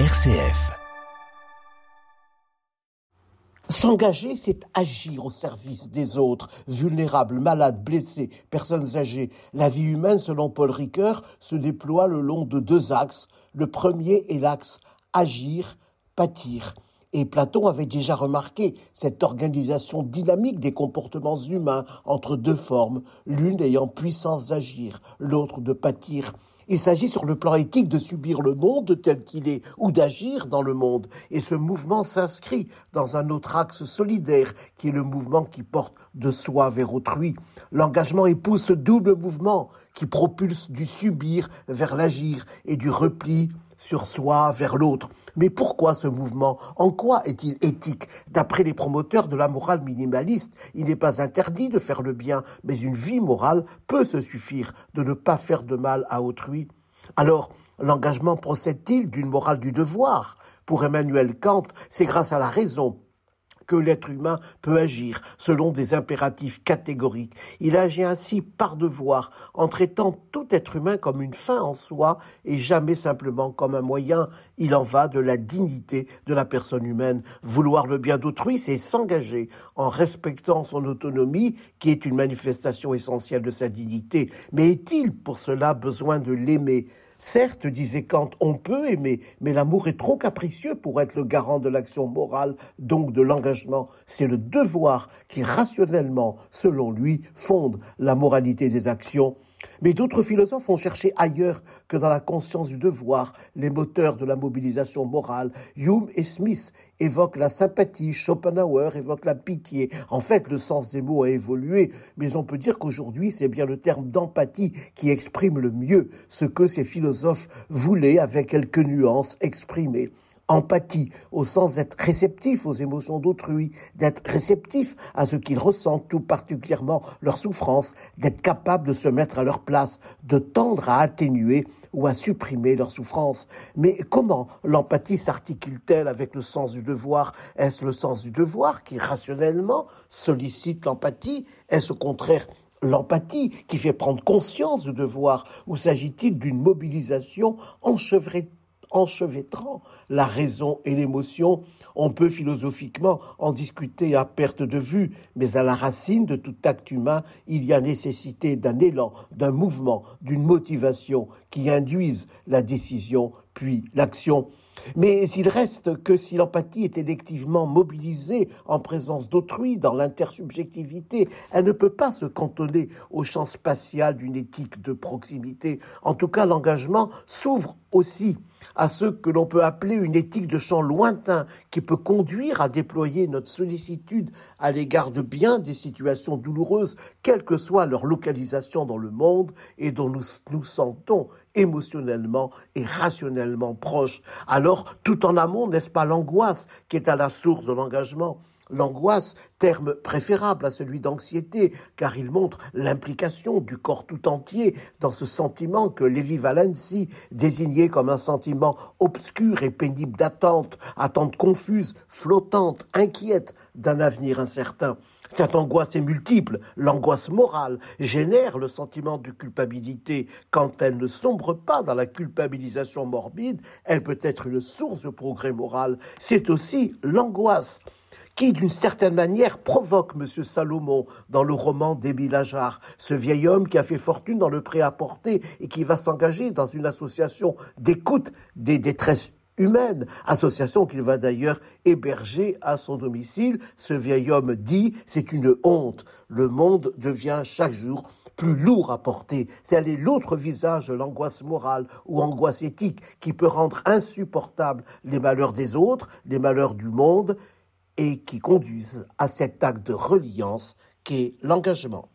RCF. S'engager, c'est agir au service des autres, vulnérables, malades, blessés, personnes âgées. La vie humaine, selon Paul Ricoeur, se déploie le long de deux axes. Le premier est l'axe agir, pâtir. Et Platon avait déjà remarqué cette organisation dynamique des comportements humains entre deux formes, l'une ayant puissance d'agir, l'autre de pâtir. Il s'agit sur le plan éthique de subir le monde tel qu'il est ou d'agir dans le monde. Et ce mouvement s'inscrit dans un autre axe solidaire qui est le mouvement qui porte de soi vers autrui. L'engagement épouse ce double mouvement qui propulse du subir vers l'agir et du repli sur soi vers l'autre. Mais pourquoi ce mouvement? En quoi est-il éthique? D'après les promoteurs de la morale minimaliste, il n'est pas interdit de faire le bien, mais une vie morale peut se suffire de ne pas faire de mal à autrui. Alors, l'engagement procède-t-il d'une morale du devoir? Pour Emmanuel Kant, c'est grâce à la raison que l'être humain peut agir selon des impératifs catégoriques. Il agit ainsi par devoir, en traitant tout être humain comme une fin en soi et jamais simplement comme un moyen. Il en va de la dignité de la personne humaine. Vouloir le bien d'autrui, c'est s'engager en respectant son autonomie, qui est une manifestation essentielle de sa dignité. Mais est-il pour cela besoin de l'aimer ? Certes, disait Kant, on peut aimer, mais l'amour est trop capricieux pour être le garant de l'action morale, donc de l'engagement. C'est le devoir qui, rationnellement, selon lui, fonde la moralité des actions. Mais d'autres philosophes ont cherché ailleurs que dans la conscience du devoir les moteurs de la mobilisation morale. Hume et Smith évoquent la sympathie, Schopenhauer évoque la pitié. En fait, le sens des mots a évolué, mais on peut dire qu'aujourd'hui, c'est bien le terme d'empathie qui exprime le mieux ce que ces philosophes voulaient, avec quelques nuances, exprimer. Empathie, au sens d'être réceptif aux émotions d'autrui, d'être réceptif à ce qu'ils ressentent, tout particulièrement leur souffrance, d'être capable de se mettre à leur place, de tendre à atténuer ou à supprimer leur souffrance. Mais comment l'empathie s'articule-t-elle avec le sens du devoir? Est-ce le sens du devoir qui, rationnellement, sollicite l'empathie? Est-ce au contraire l'empathie qui fait prendre conscience du devoir? Ou s'agit-il d'une mobilisation enchevêtrant la raison et l'émotion? On peut philosophiquement en discuter à perte de vue, mais à la racine de tout acte humain, il y a nécessité d'un élan, d'un mouvement, d'une motivation qui induise la décision puis l'action. Mais il reste que si l'empathie est électivement mobilisée en présence d'autrui dans l'intersubjectivité, elle ne peut pas se cantonner au champ spatial d'une éthique de proximité. En tout cas, l'engagement s'ouvre aussi à ce que l'on peut appeler une éthique de champ lointain qui peut conduire à déployer notre sollicitude à l'égard de bien des situations douloureuses, quelle que soit leur localisation dans le monde et dont nous sentons émotionnellement et rationnellement proches. Alors, tout en amont, n'est-ce pas l'angoisse qui est à la source de l'engagement ? L'angoisse, terme préférable à celui d'anxiété, car il montre l'implication du corps tout entier dans ce sentiment que Lévi-Valensi désignait comme un sentiment obscur et pénible d'attente, attente confuse, flottante, inquiète d'un avenir incertain. Cette angoisse est multiple. L'angoisse morale génère le sentiment de culpabilité. Quand elle ne sombre pas dans la culpabilisation morbide, elle peut être une source de progrès moral. C'est aussi l'angoisse qui, d'une certaine manière, provoque Monsieur Salomon dans le roman d'Émile Ajar, ce vieil homme qui a fait fortune dans le prêt-à-porter et qui va s'engager dans une association d'écoute des détresses humaine, association qu'il va d'ailleurs héberger à son domicile. Ce vieil homme dit « c'est une honte, le monde devient chaque jour plus lourd à porter ». Tel est l'autre visage de l'angoisse morale ou angoisse éthique qui peut rendre insupportables les malheurs des autres, les malheurs du monde et qui conduisent à cet acte de reliance qu'est l'engagement.